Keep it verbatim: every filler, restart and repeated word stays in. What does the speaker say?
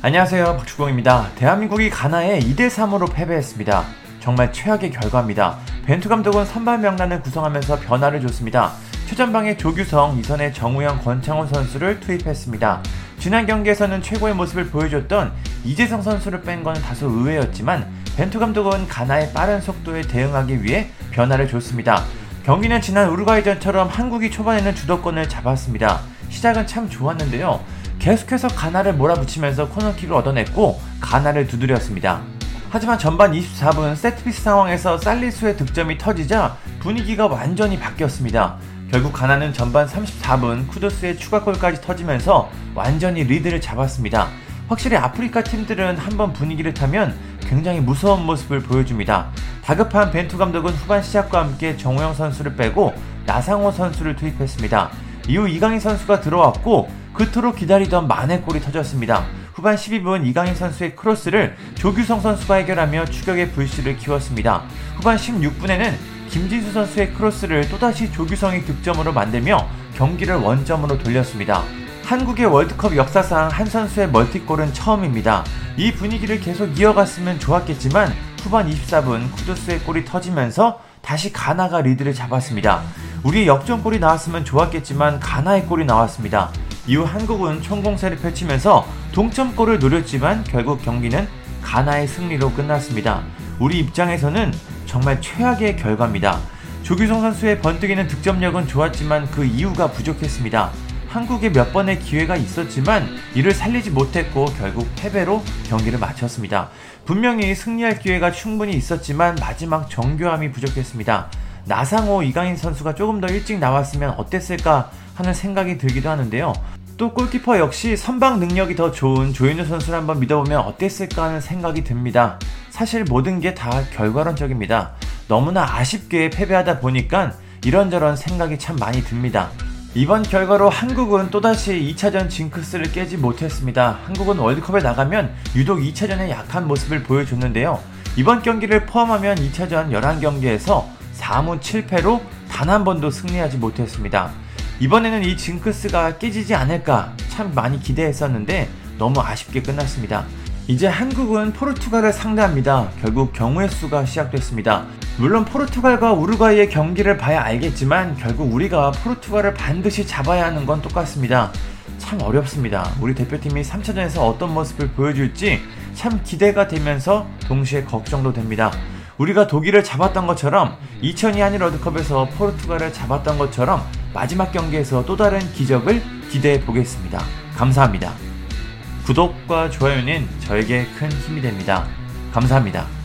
안녕하세요, 박주공입니다. 대한민국이 가나에 이 대 삼으로 패배했습니다. 정말 최악의 결과입니다. 벤투 감독은 선발 명단을 구성하면서 변화를 줬습니다. 최전방에 조규성, 이선혜, 정우영, 권창훈 선수를 투입했습니다. 지난 경기에서는 최고의 모습을 보여줬던 이재성 선수를 뺀 건 다소 의외였지만 벤투 감독은 가나의 빠른 속도에 대응하기 위해 변화를 줬습니다. 경기는 지난 우루과이전처럼 한국이 초반에는 주도권을 잡았습니다. 시작은 참 좋았는데요. 계속해서 가나를 몰아붙이면서 코너킥을 얻어냈고 가나를 두드렸습니다. 하지만 전반 이십사 분 세트피스 상황에서 살리수의 득점이 터지자 분위기가 완전히 바뀌었습니다. 결국 가나는 전반 삼십사 분 쿠두스의 추가골까지 터지면서 완전히 리드를 잡았습니다. 확실히 아프리카 팀들은 한번 분위기를 타면 굉장히 무서운 모습을 보여줍니다. 다급한 벤투 감독은 후반 시작과 함께 정우영 선수를 빼고 나상호 선수를 투입했습니다. 이후 이강인 선수가 들어왔고 그토록 기다리던 만회골이 터졌습니다. 후반 십이 분 이강인 선수의 크로스를 조규성 선수가 해결하며 추격의 불씨를 키웠습니다. 후반 십육 분에는 김진수 선수의 크로스를 또다시 조규성이 득점으로 만들며 경기를 원점으로 돌렸습니다. 한국의 월드컵 역사상 한 선수의 멀티골은 처음입니다. 이 분위기를 계속 이어갔으면 좋았겠지만 후반 이십사 분 쿠두스의 골이 터지면서 다시 가나가 리드를 잡았습니다. 우리의 역전골이 나왔으면 좋았겠지만 가나의 골이 나왔습니다. 이후 한국은 총공세를 펼치면서 동점골을 노렸지만 결국 경기는 가나의 승리로 끝났습니다. 우리 입장에서는 정말 최악의 결과입니다. 조규성 선수의 번뜩이는 득점력은 좋았지만 그 이유가 부족했습니다. 한국에 몇 번의 기회가 있었지만 이를 살리지 못했고 결국 패배로 경기를 마쳤습니다. 분명히 승리할 기회가 충분히 있었지만 마지막 정교함이 부족했습니다. 나상호, 이강인 선수가 조금 더 일찍 나왔으면 어땠을까 하는 생각이 들기도 하는데요. 또 골키퍼 역시 선방 능력이 더 좋은 조인우 선수를 한번 믿어보면 어땠을까 하는 생각이 듭니다. 사실 모든 게 다 결과론적입니다. 너무나 아쉽게 패배하다 보니까 이런저런 생각이 참 많이 듭니다. 이번 결과로 한국은 또다시 이 차전 징크스를 깨지 못했습니다. 한국은 월드컵에 나가면 유독 이 차전에 약한 모습을 보여줬는데요. 이번 경기를 포함하면 이 차전 열한 경기에서 사 무 칠 패로 단 한 번도 승리하지 못했습니다. 이번에는 이 징크스가 깨지지 않을까 참 많이 기대했었는데 너무 아쉽게 끝났습니다. 이제 한국은 포르투갈을 상대합니다. 결국 경우의 수가 시작됐습니다. 물론 포르투갈과 우루과이의 경기를 봐야 알겠지만 결국 우리가 포르투갈을 반드시 잡아야 하는 건 똑같습니다. 참 어렵습니다. 우리 대표팀이 삼 차전에서 어떤 모습을 보여줄지 참 기대가 되면서 동시에 걱정도 됩니다. 우리가 독일을 잡았던 것처럼 이천이 한일 월드컵에서 포르투갈을 잡았던 것처럼 마지막 경기에서 또 다른 기적을 기대해 보겠습니다. 감사합니다. 구독과 좋아요는 저에게 큰 힘이 됩니다. 감사합니다.